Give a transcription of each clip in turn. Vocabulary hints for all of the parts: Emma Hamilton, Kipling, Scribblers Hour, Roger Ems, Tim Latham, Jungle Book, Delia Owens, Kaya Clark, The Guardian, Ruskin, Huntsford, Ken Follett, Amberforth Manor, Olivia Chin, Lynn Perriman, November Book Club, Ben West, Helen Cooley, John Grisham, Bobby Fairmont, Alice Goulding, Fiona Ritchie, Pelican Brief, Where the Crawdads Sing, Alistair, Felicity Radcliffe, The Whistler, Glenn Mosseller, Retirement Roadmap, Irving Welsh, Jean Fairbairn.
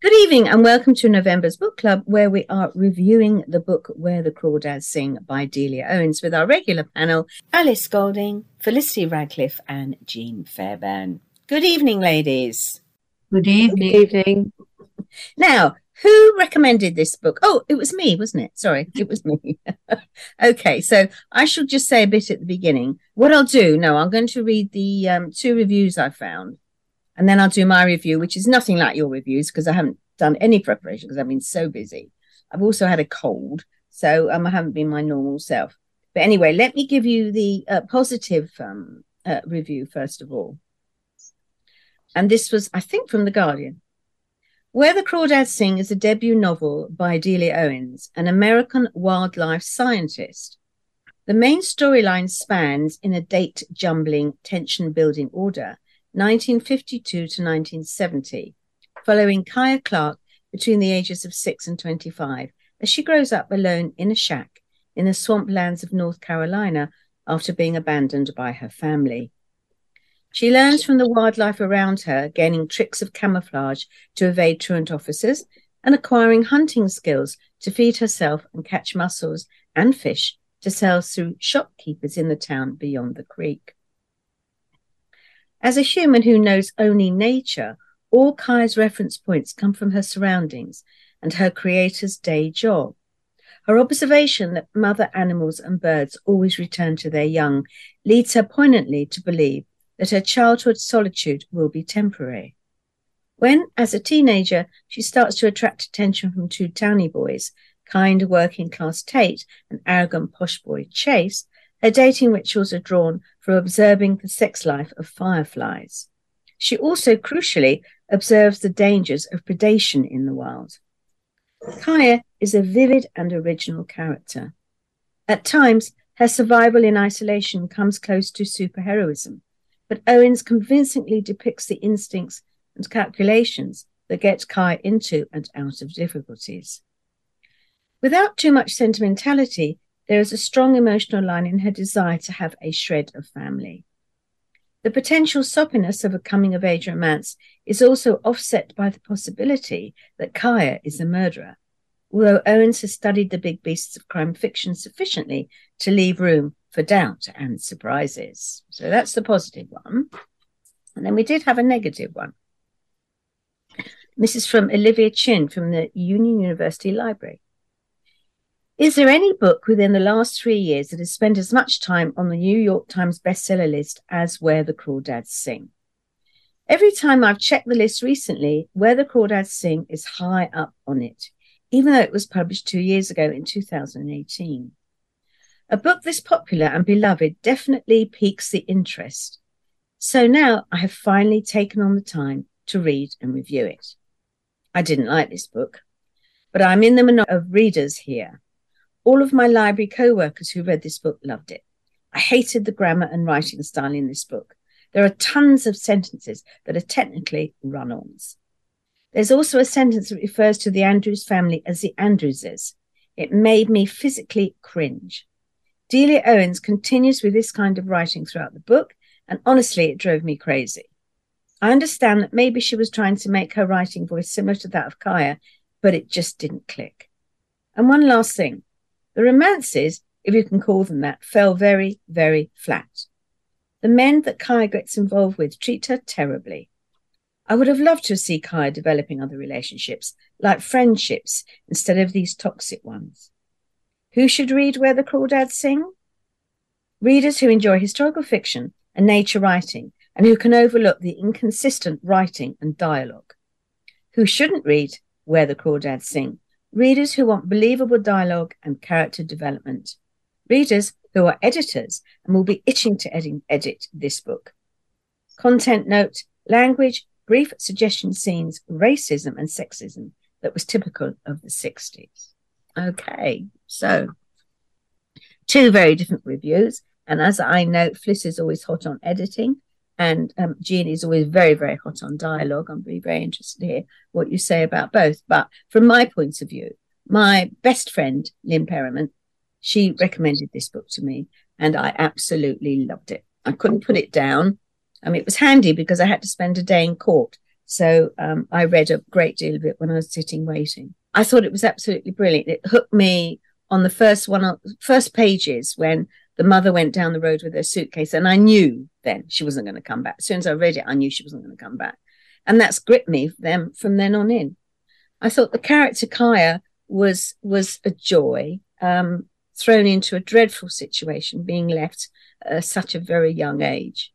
Good evening and welcome to November's Book Club, where we are reviewing the book Where the Crawdads Sing by Delia Owens with our regular panel, Alice Goulding, Felicity Radcliffe and Jean Fairbairn. Good evening, ladies. Good evening. Good evening. Now, who recommended this book? Oh, it was me, wasn't it? Sorry, it was me. Okay, so I shall just say a bit at the beginning. What I'll do, I'm going to read the two reviews I found. And then I'll do my review, which is nothing like your reviews because I haven't done any preparation because I've been so busy. I've also had a cold, so I haven't been my normal self. But anyway, let me give you the positive review first of all. And this was, I think, from The Guardian. Where the Crawdads Sing is a debut novel by Delia Owens, an American wildlife scientist. The main storyline spans, in a date-jumbling, tension-building order, 1952 to 1970, following Kaya Clark between the ages of 6 and 25 as she grows up alone in a shack in the swamplands of North Carolina after being abandoned by her family. She learns from the wildlife around her, gaining tricks of camouflage to evade truant officers and acquiring hunting skills to feed herself and catch mussels and fish to sell through shopkeepers in the town beyond the creek. As a human who knows only nature, all Kaya's reference points come from her surroundings and her creator's day job. Her observation that mother animals and birds always return to their young leads her poignantly to believe that her childhood solitude will be temporary. When, as a teenager, she starts to attract attention from two townie boys, kind working-class Tate and arrogant posh boy Chase, her dating rituals are drawn from observing the sex life of fireflies. She also, crucially, observes the dangers of predation in the wild. Kaya is a vivid and original character. At times, her survival in isolation comes close to superheroism, but Owens convincingly depicts the instincts and calculations that get Kaya into and out of difficulties. Without too much sentimentality, there is a strong emotional line in her desire to have a shred of family. The potential soppiness of a coming-of-age romance is also offset by the possibility that Kaya is a murderer, although Owens has studied the big beasts of crime fiction sufficiently to leave room for doubt and surprises. So that's the positive one. And then we did have a negative one. This is from Olivia Chin from the Union University Library. Is there any book within the last 3 years that has spent as much time on the New York Times bestseller list as Where the Crawdads Sing? Every time I've checked the list recently, Where the Crawdads Sing is high up on it, even though it was published 2 years ago in 2018. A book this popular and beloved definitely piques the interest. So now I have finally taken on the time to read and review it. I didn't like this book, but I'm in the minority of readers here. All of my library co-workers who read this book loved it. I hated the grammar and writing style in this book. There are tons of sentences that are technically run-ons. There's also a sentence that refers to the Andrews family as the Andrewses. It made me physically cringe. Delia Owens continues with this kind of writing throughout the book, and honestly, it drove me crazy. I understand that maybe she was trying to make her writing voice similar to that of Kaya, but it just didn't click. And one last thing. The romances, if you can call them that, fell very, very flat. The men that Kaya gets involved with treat her terribly. I would have loved to see Kaya developing other relationships, like friendships, instead of these toxic ones. Who should read Where the Crawdads Sing? Readers who enjoy historical fiction and nature writing, and who can overlook the inconsistent writing and dialogue. Who shouldn't read Where the Crawdads Sing? Readers who want believable dialogue and character development. Readers who are editors and will be itching to edit this book. Content note, language, brief suggestion scenes, racism and sexism that was typical of the 60s. Okay, so two very different reviews. And as I know, Fliss is always hot on editing and Jean is always very, very hot on dialogue. I'm very interested to hear what you say about both. But from my point of view, my best friend, Lynn Perriman, she recommended this book to me, and I absolutely loved it. I couldn't put it down. It was handy because I had to spend a day in court. So I read a great deal of it when I was sitting waiting. I thought it was absolutely brilliant. It hooked me on the first pages when the mother went down the road with her suitcase, and I knew then she wasn't going to come back. As soon as I read it, I knew she wasn't going to come back. And that's gripped me from then on in. I thought the character Kaya was a joy, thrown into a dreadful situation, being left at such a very young age.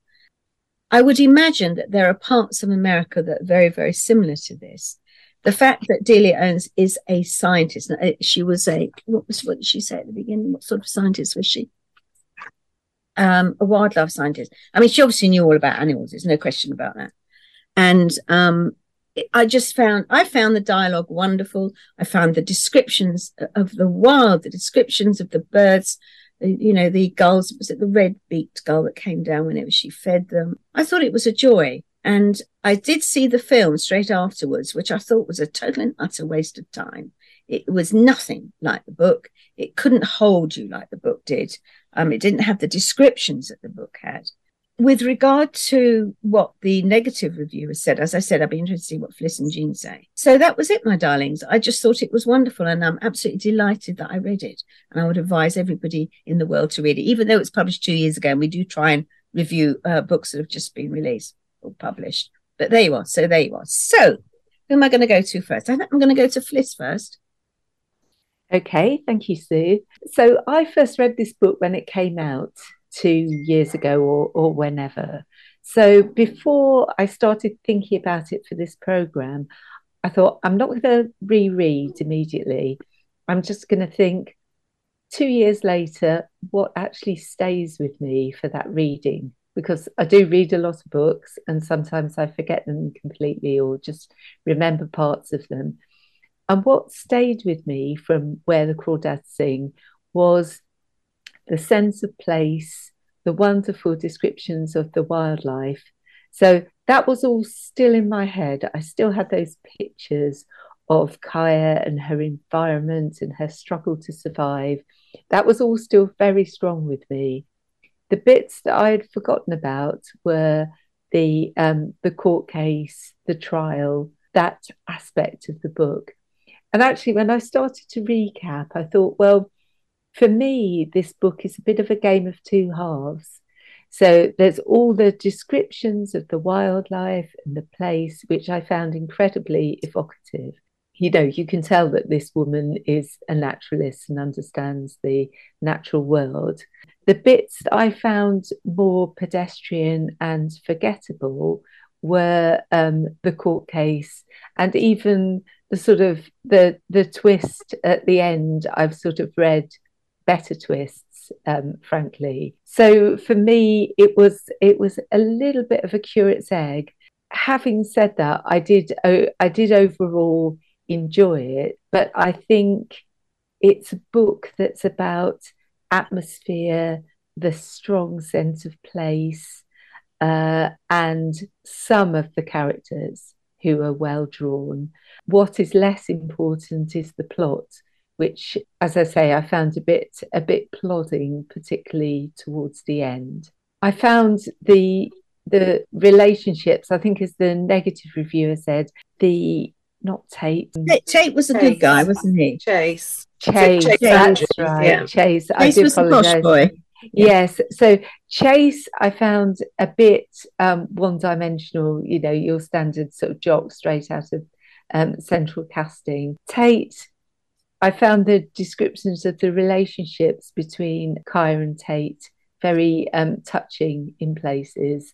I would imagine that there are parts of America that are very, very similar to this. The fact that Delia Owens is a scientist, she was what did she say at the beginning? What sort of scientist was she? A wildlife scientist. I mean, she obviously knew all about animals. There's no question about that. And I found the dialogue wonderful. I found the descriptions of the wild, the descriptions of the birds, the gulls. Was it the red-beaked gull that came down whenever she fed them? I thought it was a joy. And I did see the film straight afterwards, which I thought was a total and utter waste of time. It was nothing like the book. It couldn't hold you like the book did. It didn't have the descriptions that the book had. With regard to what the negative reviewers said, as I said, I'd be interested to see what Fliss and Jean say. So that was it, my darlings. I just thought it was wonderful, and I'm absolutely delighted that I read it. And I would advise everybody in the world to read it, even though it's published 2 years ago, and we do try and review books that have just been released or published. But there you are. So there you are. So who am I going to go to first? I think I'm going to go to Fliss first. Okay, thank you, Sue. So I first read this book when it came out 2 years ago or whenever. So before I started thinking about it for this programme, I thought, I'm not going to reread immediately. I'm just going to think 2 years later what actually stays with me for that reading, because I do read a lot of books and sometimes I forget them completely or just remember parts of them. And what stayed with me from Where the Crawdads Sing was the sense of place, the wonderful descriptions of the wildlife. So that was all still in my head. I still had those pictures of Kaya and her environment and her struggle to survive. That was all still very strong with me. The bits that I had forgotten about were the court case, the trial, that aspect of the book. And actually, when I started to recap, I thought, well, for me, this book is a bit of a game of two halves. So there's all the descriptions of the wildlife and the place, which I found incredibly evocative. You can tell that this woman is a naturalist and understands the natural world. The bits that I found more pedestrian and forgettable were the court case, and even the sort of the twist at the end. I've sort of read better twists, frankly. So for me, it was a little bit of a curate's egg. Having said that, I did overall enjoy it, but I think it's a book that's about atmosphere, the strong sense of place, and some of the characters who are well drawn. What is less important is the plot, which, as I say, I found a bit plodding, particularly towards the end. I found the relationships, I think, as the negative reviewer said, Tate was a good guy, wasn't he? Chase. That's right. Yeah. Chase. Chase was the posh boy. Yes. So Chase, I found a bit one-dimensional. Your standard sort of jock straight out of Central casting. Tate, I found the descriptions of the relationships between Kaya and Tate very touching in places.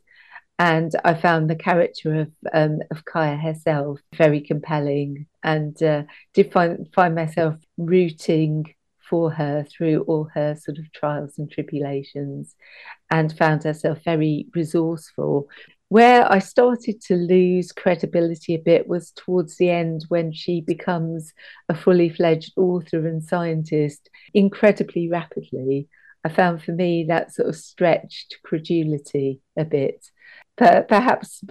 And I found the character of Kaya herself very compelling, and did find myself rooting for her through all her sort of trials and tribulations, and found herself very resourceful. Where I started to lose credibility a bit was towards the end, when she becomes a fully fledged author and scientist incredibly rapidly. I found, for me, that sort of stretched credulity a bit. But perhaps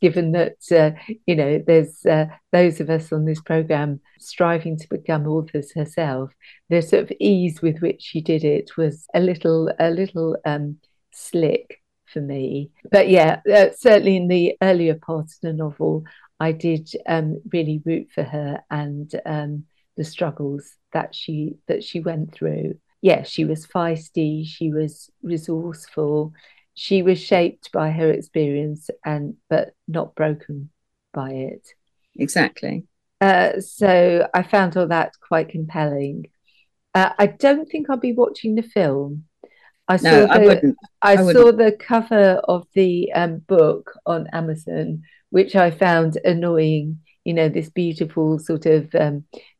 given that, there's those of us on this programme striving to become authors herself, the sort of ease with which she did it was a little slick for me. But yeah, certainly in the earlier part of the novel, I did really root for her and the struggles that she went through. Yeah, she was feisty, she was resourceful, she was shaped by her experience but not broken by it. Exactly. So I found all that quite compelling. I don't think I'll be watching the film. I saw the cover of the book on Amazon, which I found annoying. You know, this beautiful sort of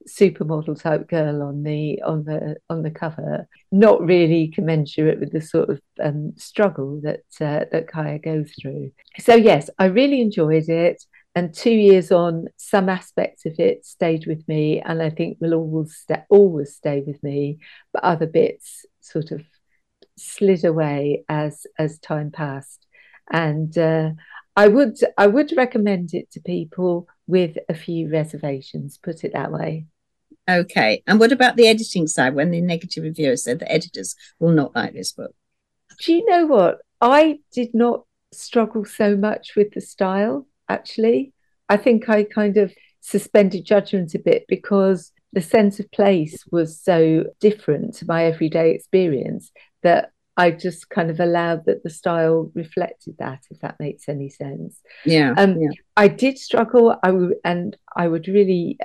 supermodel type girl on the cover, not really commensurate with the sort of struggle that Kaya goes through. So yes, I really enjoyed it. And 2 years on, some aspects of it stayed with me, and I think will always stay with me. But other bits sort of slid away as time passed. And I would recommend it to people with a few reservations, put it that way. Okay. And what about the editing side, when the negative reviewers said the editors will not like this book? Do you know what? I did not struggle so much with the style, actually. I think I kind of suspended judgment a bit because the sense of place was so different to my everyday experience that I just kind of allowed that the style reflected that, if that makes any sense. Yeah. I did struggle. I'm really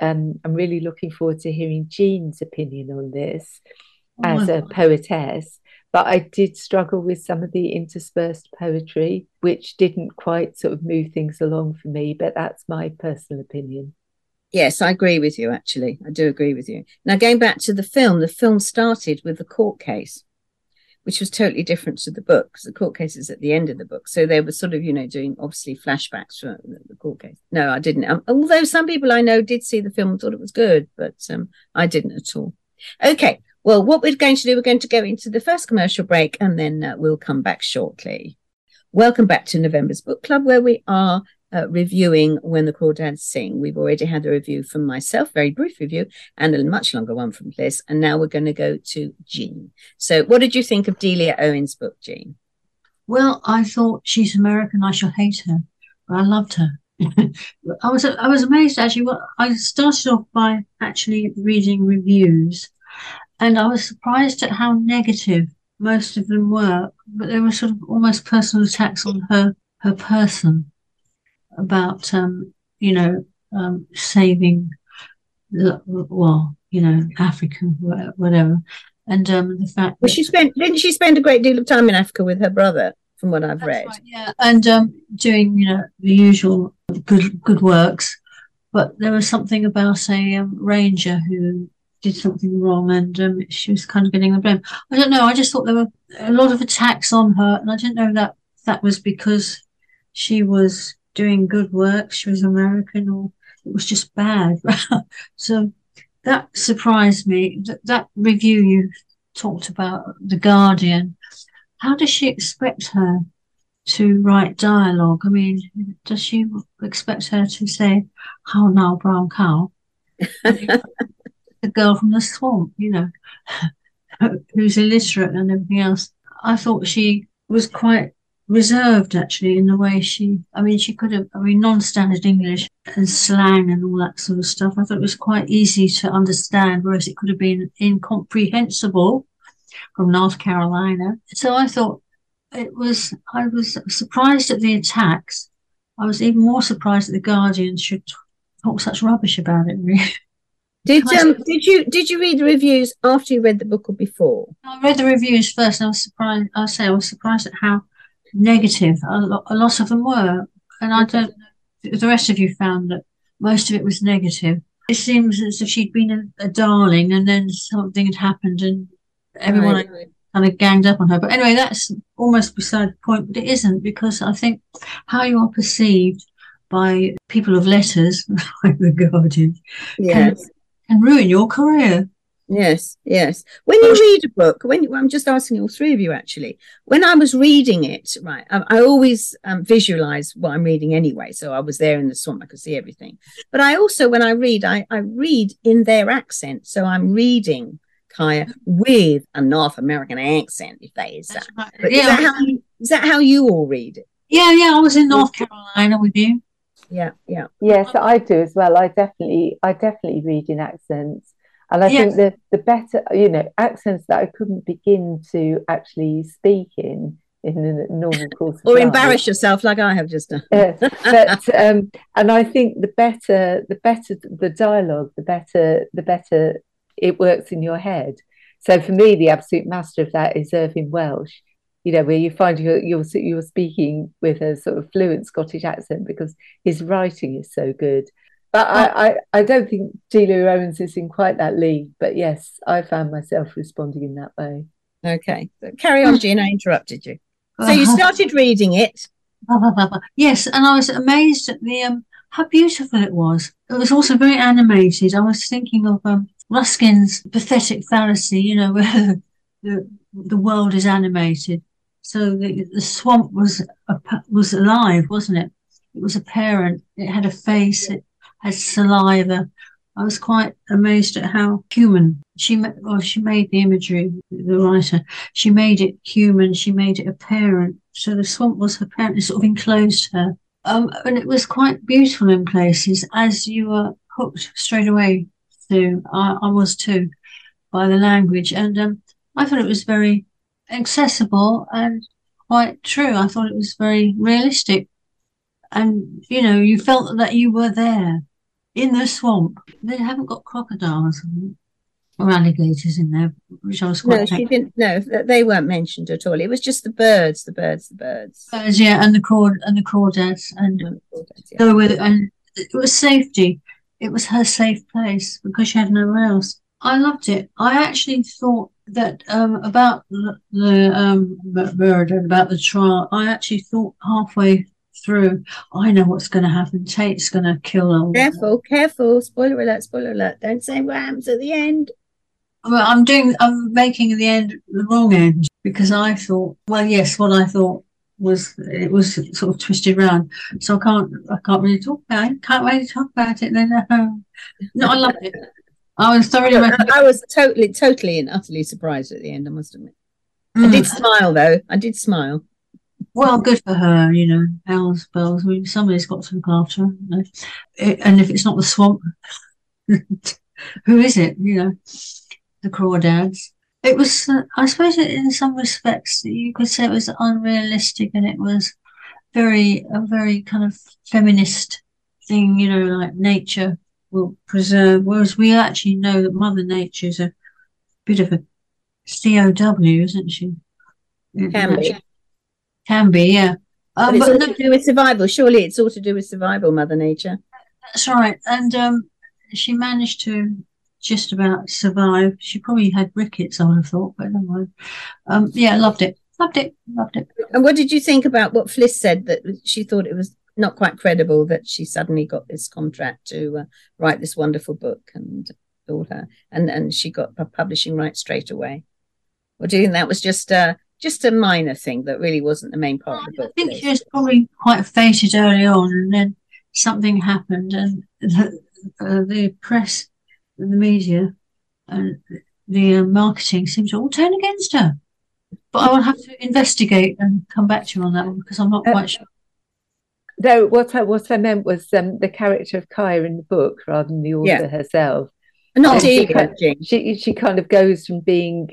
looking forward to hearing Jean's opinion on this as a poetess. But I did struggle with some of the interspersed poetry, which didn't quite sort of move things along for me. But that's my personal opinion. Yes, I agree with you, actually. I do agree with you. Now, going back to the film started with the court case, which was totally different to the book, because the court case is at the end of the book. So they were sort of, you know, doing obviously flashbacks from the court case. No, I didn't. Although some people I know did see the film and thought it was good, but I didn't at all. Okay, well, what we're going to do, we're going to go into the first commercial break, and then we'll come back shortly. Welcome back to November's Book Club, where we are reviewing When the Crawdads Sing. We've already had a review from myself, very brief review, and a much longer one from Liz. And now we're going to go to Jean. So what did you think of Delia Owen's book, Jean? Well, I thought she's American, I shall hate her, but I loved her. I was amazed, actually. Well, I started off by actually reading reviews, and I was surprised at how negative most of them were, but they were sort of almost personal attacks on her person, about saving Africa, whatever, and the fact that didn't she spend a great deal of time in Africa with her brother, from what I've read. Right, yeah, and doing the usual good works, but there was something about a ranger who did something wrong, and she was kind of getting the blame. I don't know. I just thought there were a lot of attacks on her, and I didn't know that was because she was doing good work, she was American, or it was just bad. So that surprised me. That review you talked about, The Guardian, how does she expect her to write dialogue? I mean, does she expect her to say, "How now, brown cow?" The girl from the swamp, who's illiterate and everything else. I thought she was quite reserved, actually, in the way she could have, non-standard English and slang and all that sort of stuff. I thought it was quite easy to understand, whereas it could have been incomprehensible from North Carolina. So I thought I was surprised at the attacks. I was even more surprised that The Guardian should talk such rubbish about it, really. Did you read the reviews after you read the book or before? I read the reviews first, and I was surprised. I was surprised at how negative a lot of them were, and I don't know, the rest of you found that most of it was negative. It seems as if she'd been a darling, and then something had happened, and everyone kind of ganged up on her. But anyway, that's almost beside the point, but it isn't, because I think how you are perceived by people of letters like The Guardian can ruin your career. Yes. When you read a book, I'm just asking all three of you, actually. When I was reading it, right, I always visualise what I'm reading anyway. So I was there in the swamp, I could see everything. But I also, when I read, I read in their accent. So I'm reading Kaya with a North American accent, if that is that. Right. But is that how you all read it? Yeah, I was in North Carolina with you. So I do as well. I definitely read in accents, and I think that the better, you know, accents that I couldn't begin to actually speak in the normal course of or life. Embarrass yourself like I have just done. But and I think the better the dialogue, the better it works in your head. So for me, the absolute master of that is Irving Welsh. You know, where you find you're speaking with a sort of fluent Scottish accent because his writing is so good. But I don't think Delia Owens is in quite that league. But yes, I found myself responding in that way. Okay, so carry on, Jean. I interrupted you. So you started reading it. Yes, and I was amazed at the how beautiful it was. It was also very animated. I was thinking of Ruskin's pathetic fallacy, you know, where the world is animated. So the swamp was alive, wasn't it? It was apparent. It had a face. It had saliva. I was quite amazed at how human she made the imagery. The writer, she made it human. She made it apparent. So the swamp was apparently sort of enclosed her, and it was quite beautiful in places. As you were hooked straight away, to I was too, by the language, and I thought it was very accessible and quite true. I thought it was very realistic. And, you know, you felt that you were there in the swamp. They haven't got crocodiles or alligators in there, which I was quite... No, she didn't. No, they weren't mentioned at all. It was just the birds. Birds, yeah, and the crawdads. And it was safety. It was her safe place because she had nowhere else. I loved it. I actually thought that about the murder and about the trial. I actually thought halfway through, I know what's going to happen. Tate's going to kill her. Careful. Spoiler alert. Don't say what happens at the end. Well, I'm making the end the wrong end because I thought, well, yes, what I thought was it was sort of twisted round. So I can't really talk about it. Can't really talk about it then. No, I loved it. I was thoroughly. I was totally and utterly surprised at the end, I must admit. I did smile, though. Well, good for her, you know. Hell's bells. I mean, somebody's got to look after her. You know? And if it's not the swamp, who is it? You know, the crawdads. It was, I suppose, in some respects, you could say it was unrealistic, and it was a very kind of feminist thing, you know, like nature will preserve, whereas we actually know that Mother Nature is a bit of a COW, isn't she? Can be, yeah. But it's all to do with survival. Surely it's all to do with survival, Mother Nature. That's right. And she managed to just about survive. She probably had rickets, I would have thought, but never mind. Yeah, loved it. And what did you think about what Fliss said, that she thought it was not quite credible that she suddenly got this contract to write this wonderful book and all her, and she got her publishing rights straight away? Or do you think that was just a minor thing that really wasn't the main part of the book? I think she was probably quite fated early on, and then something happened, and the press, the media, and the marketing seemed to all turn against her. But I will have to investigate and come back to you on that one because I'm not quite sure. No, what I meant was the character of Kaya in the book rather than the author herself. Not she kind of goes from being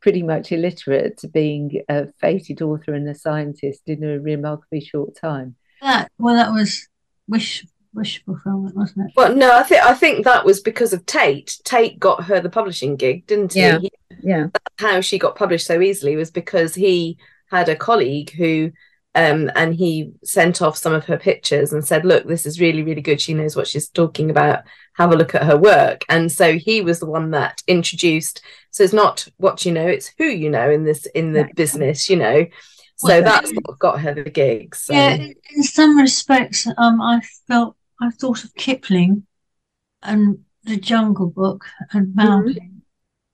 pretty much illiterate to being a fated author and a scientist in a remarkably short time. That was wishful fulfillment, wasn't it? Well, no, I think that was because of Tate. Tate got her the publishing gig, didn't he? Yeah. Yeah. That's how she got published so easily, was because he had a colleague who... and he sent off some of her pictures and said, look, this is really, really good. She knows what she's talking about. Have a look at her work. And so he was the one that introduced. So it's not what you know, it's who you know in the business, you know. So that's what got her the gigs. So. Yeah, in some respects, I thought of Kipling and the Jungle Book and mounting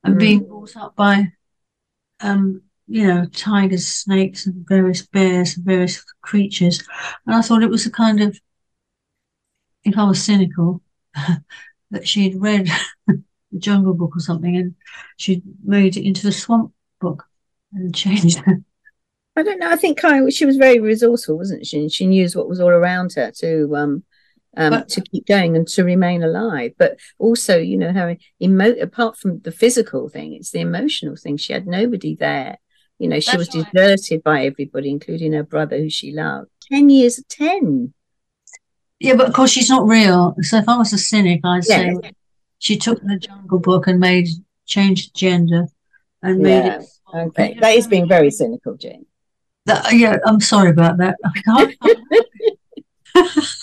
and being brought up by... you know, tigers, snakes, and various bears and various creatures. And I thought it was a kind of, if I was cynical, that she'd read the Jungle Book or something and she'd made it into the Swamp Book and changed it. I don't know. I think Kaya, she was very resourceful, wasn't she? And she knew what was all around her to keep going and to remain alive. But also, you know, her apart from the physical thing, it's the emotional thing. She had nobody there. You know, she was deserted by everybody, including her brother, who she loved. 10 years. Yeah, but of course she's not real. So if I was a cynic, I'd say she took the Jungle Book and changed gender and made it. Okay, that is being very cynical, Jane. I'm sorry about that.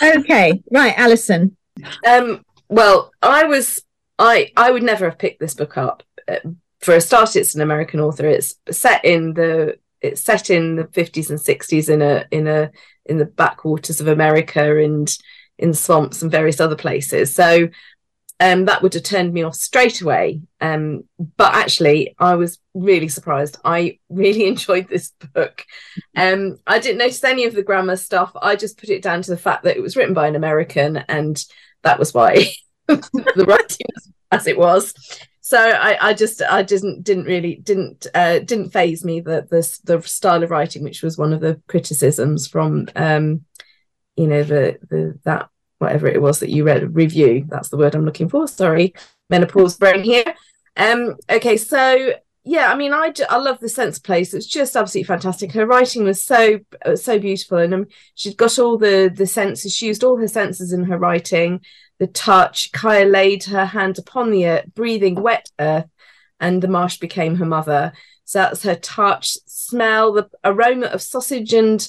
Okay, right, Alison. Well, I would never have picked this book up. For a start, it's an American author. It's set in the 50s and 60s in the backwaters of America and in swamps and various other places. So that would have turned me off straight away. But actually, I was really surprised. I really enjoyed this book. I didn't notice any of the grammar stuff. I just put it down to the fact that it was written by an American, and that was why the writing was as it was. So I just didn't faze me the style of writing, which was one of the criticisms from that whatever it was that you read, review. That's the word I'm looking for. Sorry, menopause brain here. Okay, so yeah, I mean, I love the sense of place. It's just absolutely fantastic. Her writing was so beautiful, and she'd got all the senses. She used all her senses in her writing. The touch. Kaya laid her hand upon the earth, breathing wet earth, and the marsh became her mother. So that's her touch, smell, the aroma of sausage and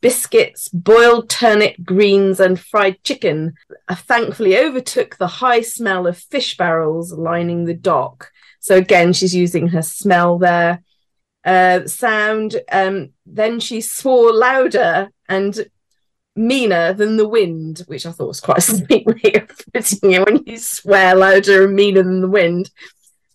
biscuits, boiled turnip greens and fried chicken thankfully overtook the high smell of fish barrels lining the dock. So again, she's using her smell there. Sound. Then she swore louder and meaner than the wind, which I thought was quite a sweet way of putting it, when you swear louder and meaner than the wind.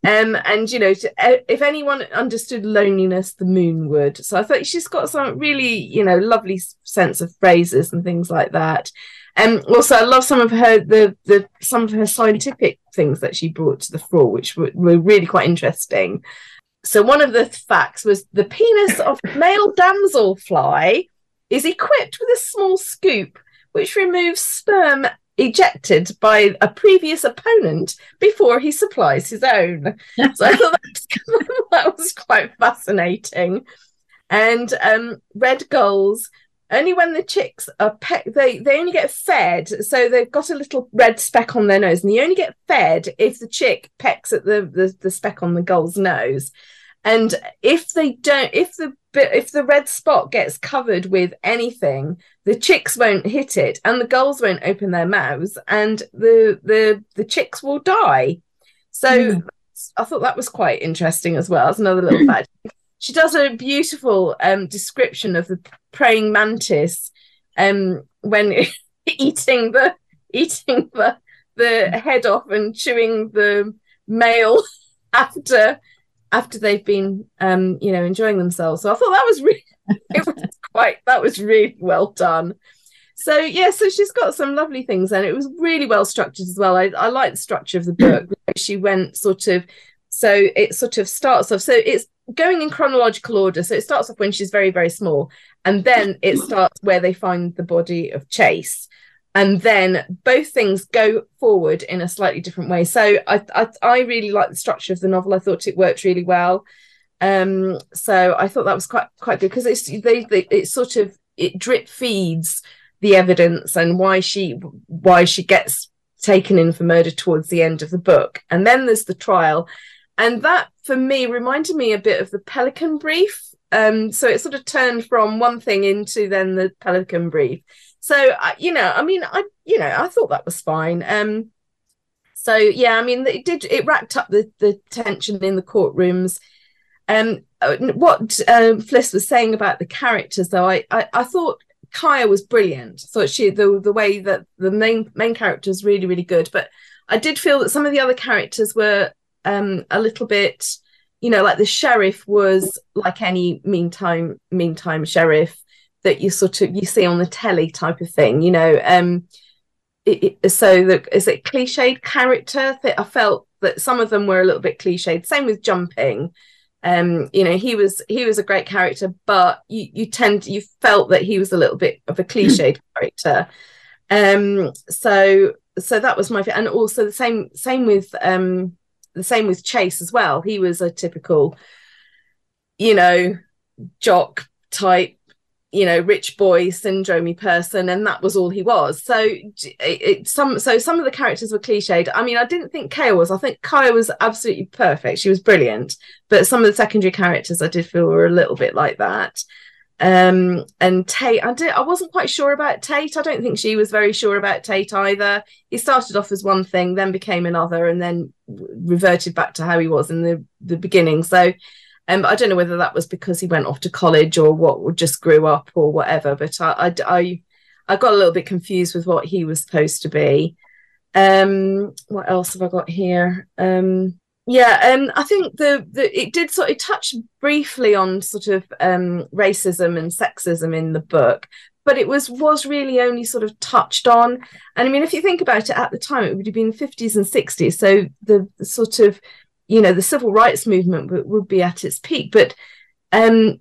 And you know, if anyone understood loneliness, the moon would. So I thought she's got some really, lovely sense of phrases and things like that. And also, I love some of her some of her scientific things that she brought to the fore, which were really quite interesting. So one of the facts was the penis of male damselfly is equipped with a small scoop which removes sperm ejected by a previous opponent before he supplies his own. So I thought that was quite fascinating. And red gulls, only when the chicks are they only get fed, so they've got a little red speck on their nose, and they only get fed if the chick pecks at the speck on the gull's nose. And if they don't, if the red spot gets covered with anything, the chicks won't hit it, and the gulls won't open their mouths, and the chicks will die. So I thought that was quite interesting as well. That's another little fact. She does a beautiful description of the praying mantis when eating the head off and chewing the male after they've been, enjoying themselves. So I thought that was really well done. So, yeah, so she's got some lovely things, and it was really well structured as well. I like the structure of the book. She went it's going in chronological order. So it starts off when she's very, very small, and then it starts where they find the body of Chase. And then both things go forward in a slightly different way. So I really like the structure of the novel. I thought it worked really well. So I thought that was quite good, because it drip feeds the evidence and why she gets taken in for murder towards the end of the book. And then there's the trial, and that for me reminded me a bit of the Pelican Brief. So it sort of turned from one thing into then the Pelican Brief. So, I thought that was fine. So, yeah, I mean, it racked up the tension in the courtrooms. What Fliss was saying about the characters, though, I thought Kaya was brilliant. I thought the way that the main character was really, really good. But I did feel that some of the other characters were a little bit, like the sheriff was like any meantime sheriff that you see on the telly type of thing, is it cliched character? I felt that some of them were a little bit cliched, same with jumping. He was a great character, but you felt that he was a little bit of a cliched character. So that was my favorite. And also the same with Chase as well. He was a typical, jock type, rich boy syndromey person, and that was all he was. So some of the characters were cliched. I mean, I didn't think Kaya was. I think Kaya was absolutely perfect. She was brilliant. But some of the secondary characters I did feel were a little bit like that. And Tate, I wasn't quite sure about Tate. I don't think she was very sure about Tate either. He started off as one thing, then became another, and then reverted back to how he was in the beginning. So I don't know whether that was because he went off to college or what, or just grew up or whatever, but I got a little bit confused with what he was supposed to be. What else have I got here? I think it did sort of touch briefly on sort of racism and sexism in the book, but it was really only sort of touched on. And I mean, if you think about it, at the time it would have been 50s and 60s, so the sort of the civil rights movement would be at its peak, but that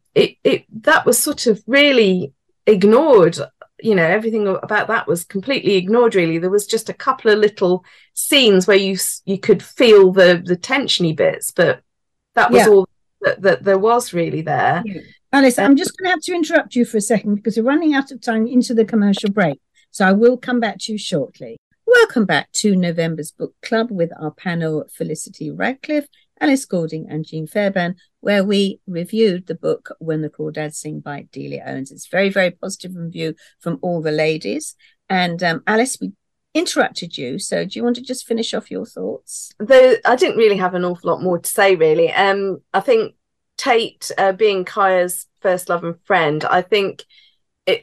was sort of really ignored. Everything about that was completely ignored, really. There was just a couple of little scenes where you could feel the tensiony bits, but that was all that there was really there. Yeah. Alice, I'm just going to have to interrupt you for a second because we're running out of time into the commercial break. So I will come back to you shortly. Welcome back to November's Book Club with our panel, Felicity Radcliffe, Alice Goulding and Jean Fairbairn, where we reviewed the book When the Crawdads Sing by Delia Owens. It's very, very positive review from all the ladies. And Alice, we interrupted you, so do you want to just finish off your thoughts? Though I didn't really have an awful lot more to say, really. I think Tate, being Kaya's first love and friend, I think I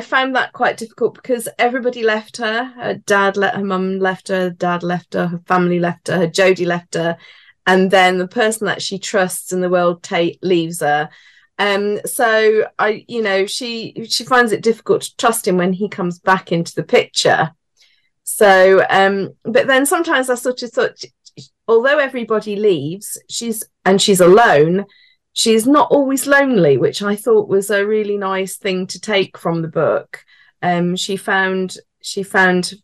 found that quite difficult because everybody left her. Her dad her mum left her, dad left her family left her, Jodie left her. And then the person that she trusts in the world, Tate, leaves her. So she finds it difficult to trust him when he comes back into the picture. So, but then sometimes I sort of thought, although everybody leaves, she's alone. She's not always lonely, which I thought was a really nice thing to take from the book. She found the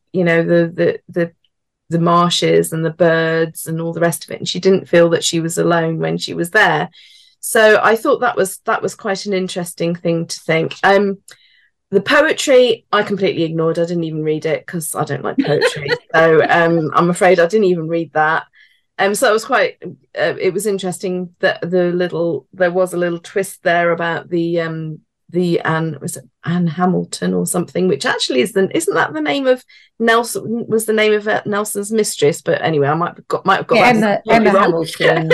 marshes and the birds and all the rest of it, and she didn't feel that she was alone when she was there. So I thought that was quite an interesting thing to think. The poetry I completely ignored. I didn't even read it because I don't like poetry. So I'm afraid I didn't even read that. So it was quite it was interesting that there was a little twist there about the Anne, was it Anne Hamilton or something, which actually isn't that the name of Nelson, was the name of Nelson's mistress? But anyway, I might have got Emma Hamilton.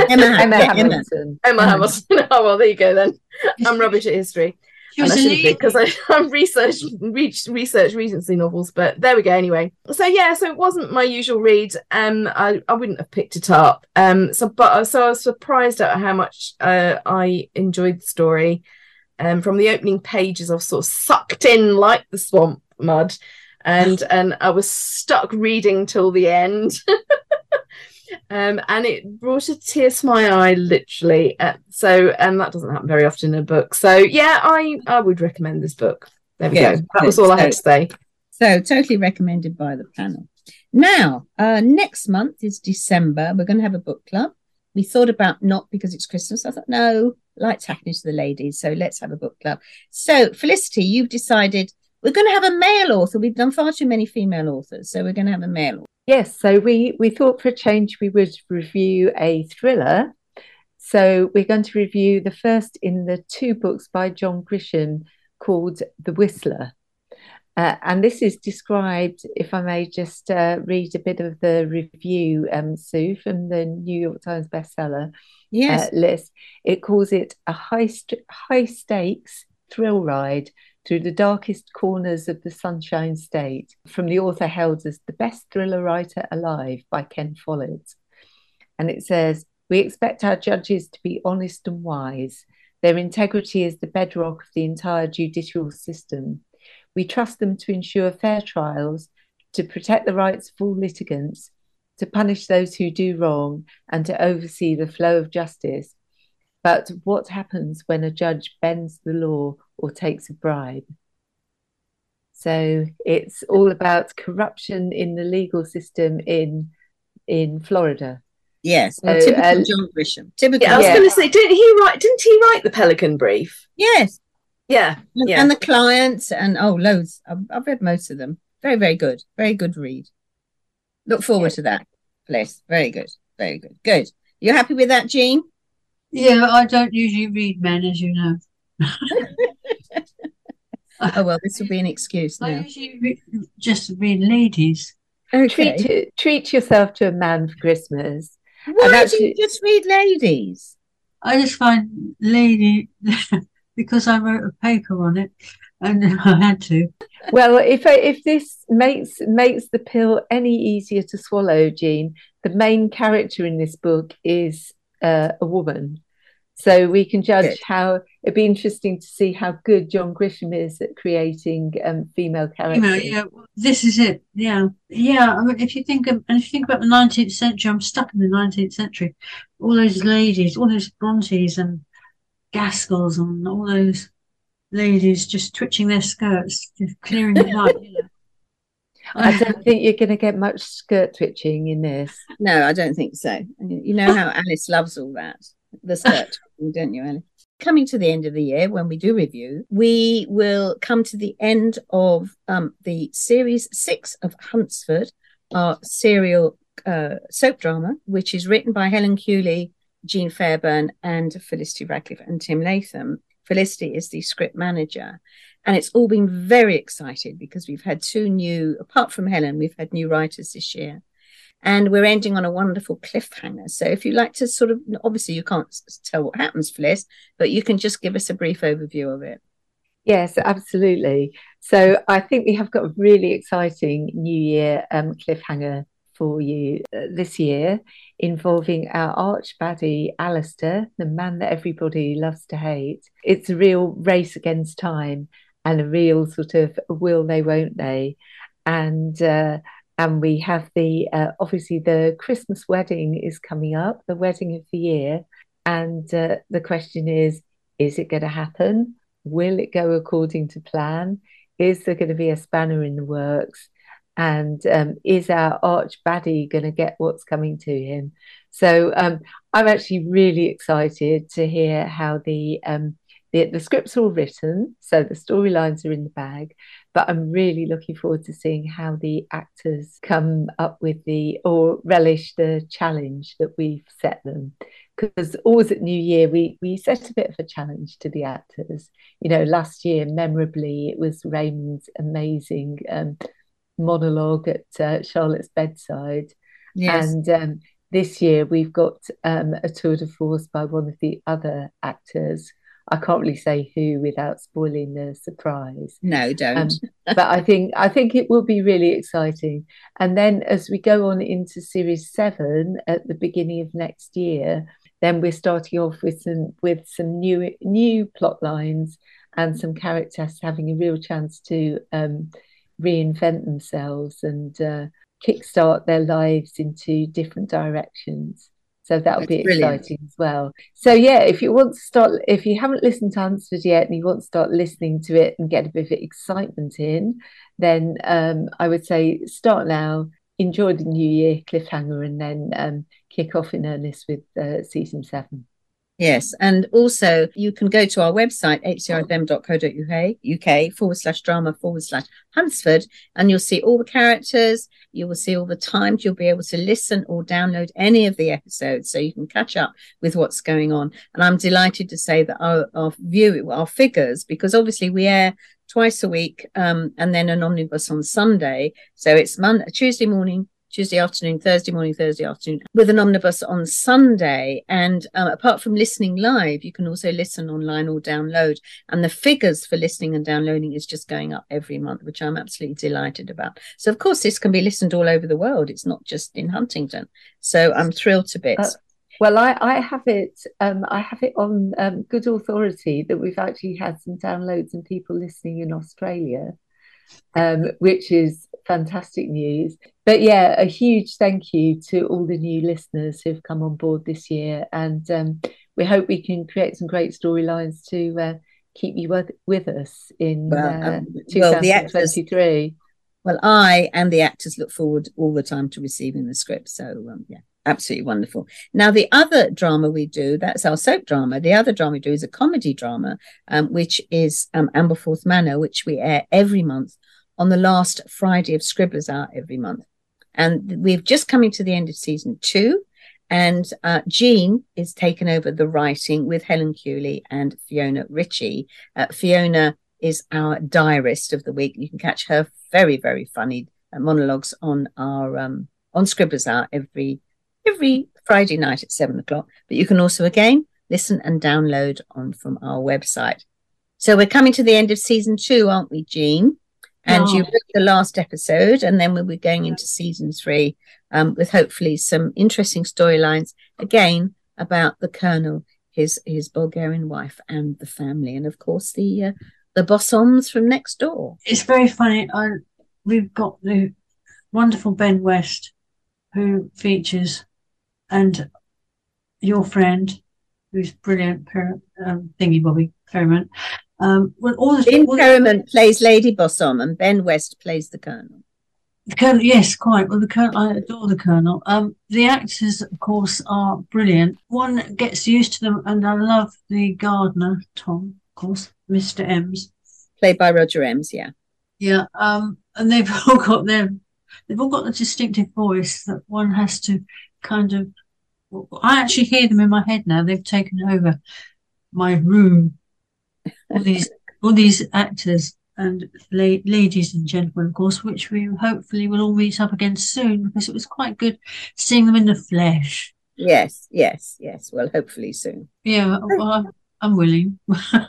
Emma Hamilton. Oh, well, there you go then. I'm rubbish at history. Because I'm research Regency novels, but there we go anyway. So so it wasn't my usual read. I wouldn't have picked it up. So I was surprised at how much I enjoyed the story. From the opening pages, I was sort of sucked in like the swamp mud, and I was stuck reading till the end. And it brought a tear to my eye, literally. That doesn't happen very often in a book. So, I would recommend this book. There we go. That was all I had to say. So, totally recommended by the panel. Now, next month is December. We're going to have a book club. We thought about not because it's Christmas. I thought, no, light's happening to the ladies, so let's have a book club. So, Felicity, you've decided we're going to have a male author. We've done far too many female authors, so we're going to have a male author. Yes, so we thought for a change we would review a thriller. So we're going to review the first in the two books by John Grisham called The Whistler. And this is described, if I may just read a bit of the review, Sue, from the New York Times bestseller list. It calls it a high-stakes thrill ride through the darkest corners of the Sunshine State, from the author hailed as the best thriller writer alive by Ken Follett. And it says, we expect our judges to be honest and wise. Their integrity is the bedrock of the entire judicial system. We trust them to ensure fair trials, to protect the rights of all litigants, to punish those who do wrong, and to oversee the flow of justice. But what happens when a judge bends the law or takes a bribe? So it's all about corruption in the legal system in Florida. Yes, so, typical John Grisham. Typical. Yeah, I was going to say, didn't he write the Pelican Brief? Yes. Yeah. And the clients and loads. I've read most of them. Very, very good. Very good read. Look forward to that, please. Very good. Very good. Good. You happy with that, Jean? Yeah, I don't usually read men, as you know. Oh, well, this will be an excuse now. I usually just read ladies. Okay. Treat yourself to a man for Christmas. Why do you just read ladies? I just find lady... because I wrote a paper on it and I had to. Well, if this makes the pill any easier to swallow, Jean, the main character in this book is a woman. So we can judge how... It'd be interesting to see how good John Grisham is at creating female characters. This is it. Yeah. I mean, if you think about the 19th century, I'm stuck in the 19th century. All those ladies, all those Brontes and Gaskells, and all those ladies just twitching their skirts, just clearing the light. I don't think you're going to get much skirt twitching in this. No, I don't think so. You know how Alice loves all that, the skirt, don't you, Alice? Coming to the end of the year, when we do review, we will come to the end of the series 6 of Huntsford, our serial soap drama, which is written by Helen Cooley, Jean Fairbairn, and Felicity Radcliffe and Tim Latham. Felicity is the script manager. And it's all been very exciting because we've had apart from Helen, we've had new writers this year. And we're ending on a wonderful cliffhanger. So if you like to sort of, obviously you can't tell what happens, Fliss, but you can just give us a brief overview of it. Yes, absolutely. So I think we have got a really exciting New Year cliffhanger for you this year, involving our arch baddie, Alistair, the man that everybody loves to hate. It's a real race against time and a real sort of will they, won't they? And we have obviously the Christmas wedding is coming up, the wedding of the year. And the question is it going to happen? Will it go according to plan? Is there going to be a spanner in the works? And is our arch baddie going to get what's coming to him? So I'm actually really excited to hear how the script's all written, so the storylines are in the bag, but I'm really looking forward to seeing how the actors come up with or relish the challenge that we've set them. Because always at New Year, we set a bit of a challenge to the actors. You know, last year, memorably, it was Raymond's amazing monologue at Charlotte's bedside. Yes. And this year, we've got a tour de force by one of the other actors. I can't really say who without spoiling the surprise. No, don't. But I think it will be really exciting. And then as we go on into series 7 at the beginning of next year, then we're starting off with some new plot lines and some characters having a real chance to reinvent themselves and kickstart their lives into different directions. So that'll be exciting as well. So yeah, if you haven't listened to Huntsford yet and you want to start listening to it and get a bit of excitement in, then I would say start now, enjoy the New Year cliffhanger, and then kick off in earnest with season 7. Yes, and also you can go to our website, hcrfm.co.uk /drama/Huntsford, and you'll see all the characters. You will see all the times. You'll be able to listen or download any of the episodes, so you can catch up with what's going on. And I'm delighted to say that our figures, because obviously we air twice a week and then an omnibus on Sunday. So it's Tuesday morning, Tuesday afternoon, Thursday morning, Thursday afternoon, with an omnibus on Sunday. And apart from listening live, you can also listen online or download. And the figures for listening and downloading is just going up every month, which I'm absolutely delighted about. So, of course, this can be listened all over the world. It's not just in Huntingdon. So I'm thrilled to bits. I have it. I have it on good authority that we've actually had some downloads and people listening in Australia, which is fantastic news. But yeah, a huge thank you to all the new listeners who've come on board this year, and we hope we can create some great storylines to keep you with us in 2023. Well, I and the actors look forward all the time to receiving the script. So, yeah, absolutely wonderful. Now, the other drama we do, that's our soap drama. The other drama we do is a comedy drama, which is Amberforth Manor, which we air every month on the last Friday of Scribblers Hour every month. And we've just coming to the end of season 2. And Jean is taken over the writing with Helen Cooley and Fiona Ritchie. Fiona is our diarist of the week. You can catch her very, very funny monologues on our on Scribblers Hour every Friday night at 7:00. But you can also again listen and download on from our website. So we're coming to the end of season 2, aren't we, Jean? And you wrote the last episode, and then we'll be going into season 3 with hopefully some interesting storylines, again, about the Colonel, his Bulgarian wife, and the family, and, of course, the Bossons from next door. It's very funny. We've got the wonderful Ben West, who features, and your friend, who's brilliant, Bobby Fairmont. Lynn Perriman plays Lady Bossom and Ben West plays the Colonel. The Colonel, yes, quite. Well, the Colonel, I adore the Colonel. The actors, of course, are brilliant. One gets used to them, and I love the gardener, Tom, of course, Mr. Ems, played by Roger Ems. Yeah. And they've all got the distinctive voice that one has to kind of. I actually hear them in my head now. They've taken over my room. All these actors and ladies and gentlemen, of course, which we hopefully will all meet up again soon, because it was quite good seeing them in the flesh. Yes. Well, hopefully soon. Yeah, well, I'm willing.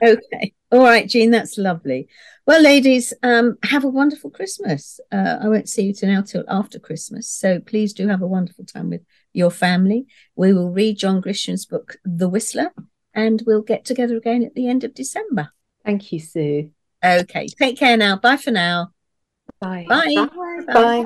Okay. All right, Jean, that's lovely. Well, ladies, have a wonderful Christmas. I won't see you till after Christmas, so please do have a wonderful time with your family. We will read John Grisham's book, The Whistler, and we'll get together again at the end of December. Thank you, Sue. Okay, take care now. Bye for now. Bye. Bye. Bye. Bye. Bye.